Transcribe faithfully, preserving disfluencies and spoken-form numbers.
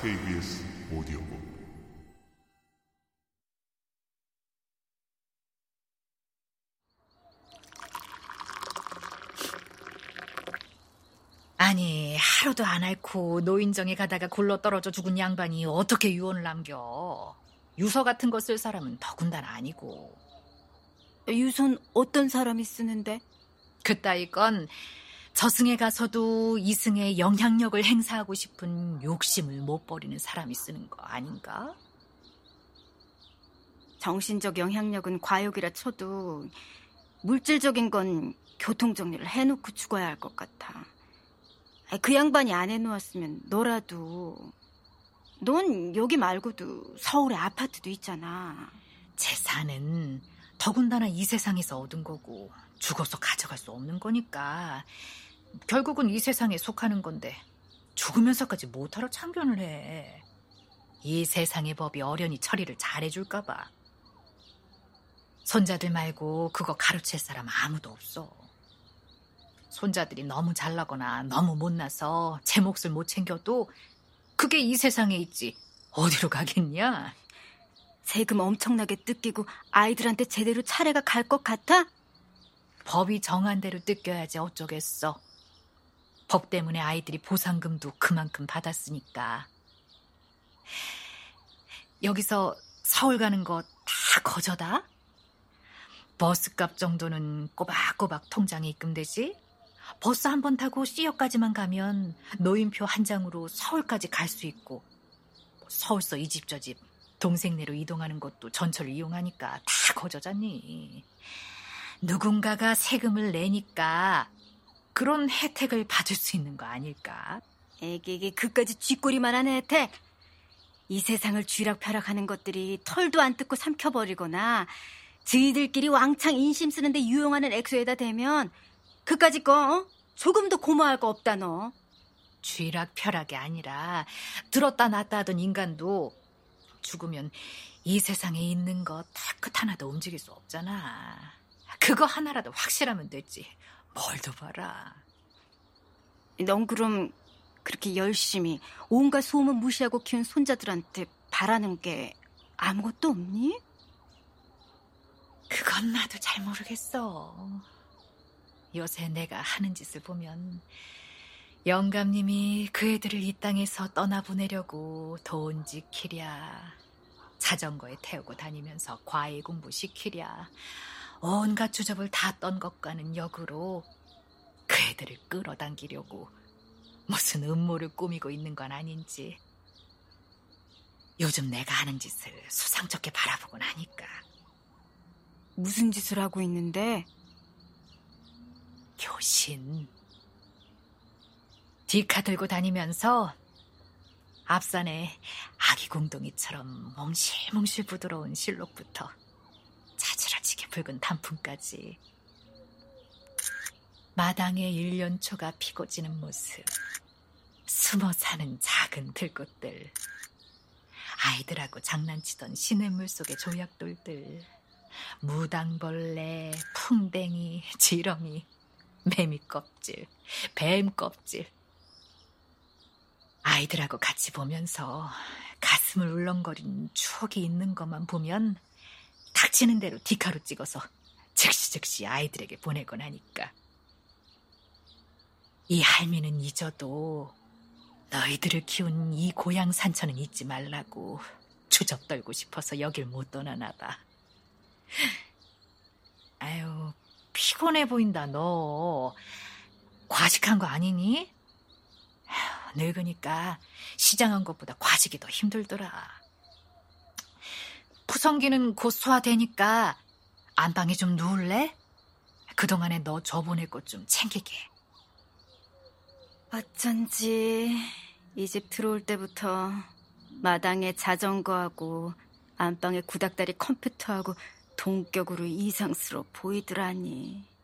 케이비에스 오디오북 아니, 하루도 안 앓고 노인정에 가다가 굴러 떨어져 죽은 양반이 어떻게 유언을 남겨? 유서 같은 거 쓸 사람은 더군다나 아니고. 유서는 어떤 사람이 쓰는데? 그따위 건 저승에 가서도 이승에 영향력을 행사하고 싶은 욕심을 못 버리는 사람이 쓰는 거 아닌가? 정신적 영향력은 과욕이라 쳐도 물질적인 건 교통정리를 해놓고 죽어야 할 것 같아. 그 양반이 안 해놓았으면 너라도. 넌 여기 말고도 서울에 아파트도 있잖아. 재산은 더군다나 이 세상에서 얻은 거고 죽어서 가져갈 수 없는 거니까 결국은 이 세상에 속하는 건데 죽으면서까지 못하러 참견을 해. 이 세상의 법이 어련히 처리를 잘해줄까 봐. 손자들 말고 그거 가르칠 사람 아무도 없어. 손자들이 너무 잘나거나 너무 못나서 제 몫을 못 챙겨도 그게 이 세상에 있지 어디로 가겠냐? 세금 엄청나게 뜯기고 아이들한테 제대로 차례가 갈 것 같아? 법이 정한 대로 뜯겨야지 어쩌겠어. 법 때문에 아이들이 보상금도 그만큼 받았으니까. 여기서 서울 가는 거 다 거저다? 버스값 정도는 꼬박꼬박 통장에 입금되지? 버스 한 번 타고 C역까지만 가면 노인표 한 장으로 서울까지 갈 수 있고, 서울서 이 집 저 집 동생네로 이동하는 것도 전철을 이용하니까 다 거저잖니. 누군가가 세금을 내니까 그런 혜택을 받을 수 있는 거 아닐까? 애기에게 그까지 쥐꼬리만 하는 혜택? 이 세상을 쥐락펴락하는 것들이 털도 안 뜯고 삼켜버리거나 저희들끼리 왕창 인심 쓰는데 유용하는 액수에다 대면 그까짓 거 어? 조금도 고마워할 거 없다 너. 쥐락펴락이 아니라 들었다 놨다 하던 인간도 죽으면 이 세상에 있는 거 딱 끝 하나도 움직일 수 없잖아. 그거 하나라도 확실하면 됐지. 뭘 더 봐라. 넌 그럼 그렇게 열심히 온갖 소음은 무시하고 키운 손자들한테 바라는 게 아무것도 없니? 그건 나도 잘 모르겠어. 요새 내가 하는 짓을 보면 영감님이 그 애들을 이 땅에서 떠나보내려고 돈 지키랴, 자전거에 태우고 다니면서 과외 공부시키랴, 온갖 주접을 다 떤 것과는 역으로 그 애들을 끌어당기려고 무슨 음모를 꾸미고 있는 건 아닌지 요즘 내가 하는 짓을 수상쩍게 바라보곤 하니까. 무슨 짓을 하고 있는데? 교신. 디카 들고 다니면서 앞산에 아기 공동이처럼 몽실몽실 부드러운 실록부터 자지러지게 붉은 단풍까지 마당에 일년초가 피고 지는 모습, 숨어 사는 작은 들꽃들, 아이들하고 장난치던 시냇물 속의 조약돌들, 무당벌레, 풍뎅이, 지렁이, 매미껍질, 뱀껍질. 아이들하고 같이 보면서 가슴을 울렁거리는 추억이 있는 것만 보면 닥치는 대로 디카로 찍어서 즉시 즉시 아이들에게 보내곤 하니까. 이 할미는 잊어도 너희들을 키운 이 고향 산천은 잊지 말라고 주접 떨고 싶어서 여길 못 떠나나 봐. 아유, 피곤해 보인다 너. 과식한 거 아니니? 아유, 늙으니까 시장한 것보다 과식이 더 힘들더라. 푸성기는 곧 소화되니까 안방에 좀 누울래? 그동안에 너 저번에 것 좀 챙기게. 어쩐지 이 집 들어올 때부터 마당에 자전거하고 안방에 구닥다리 컴퓨터하고 동격으로 이상스러워 보이더라니.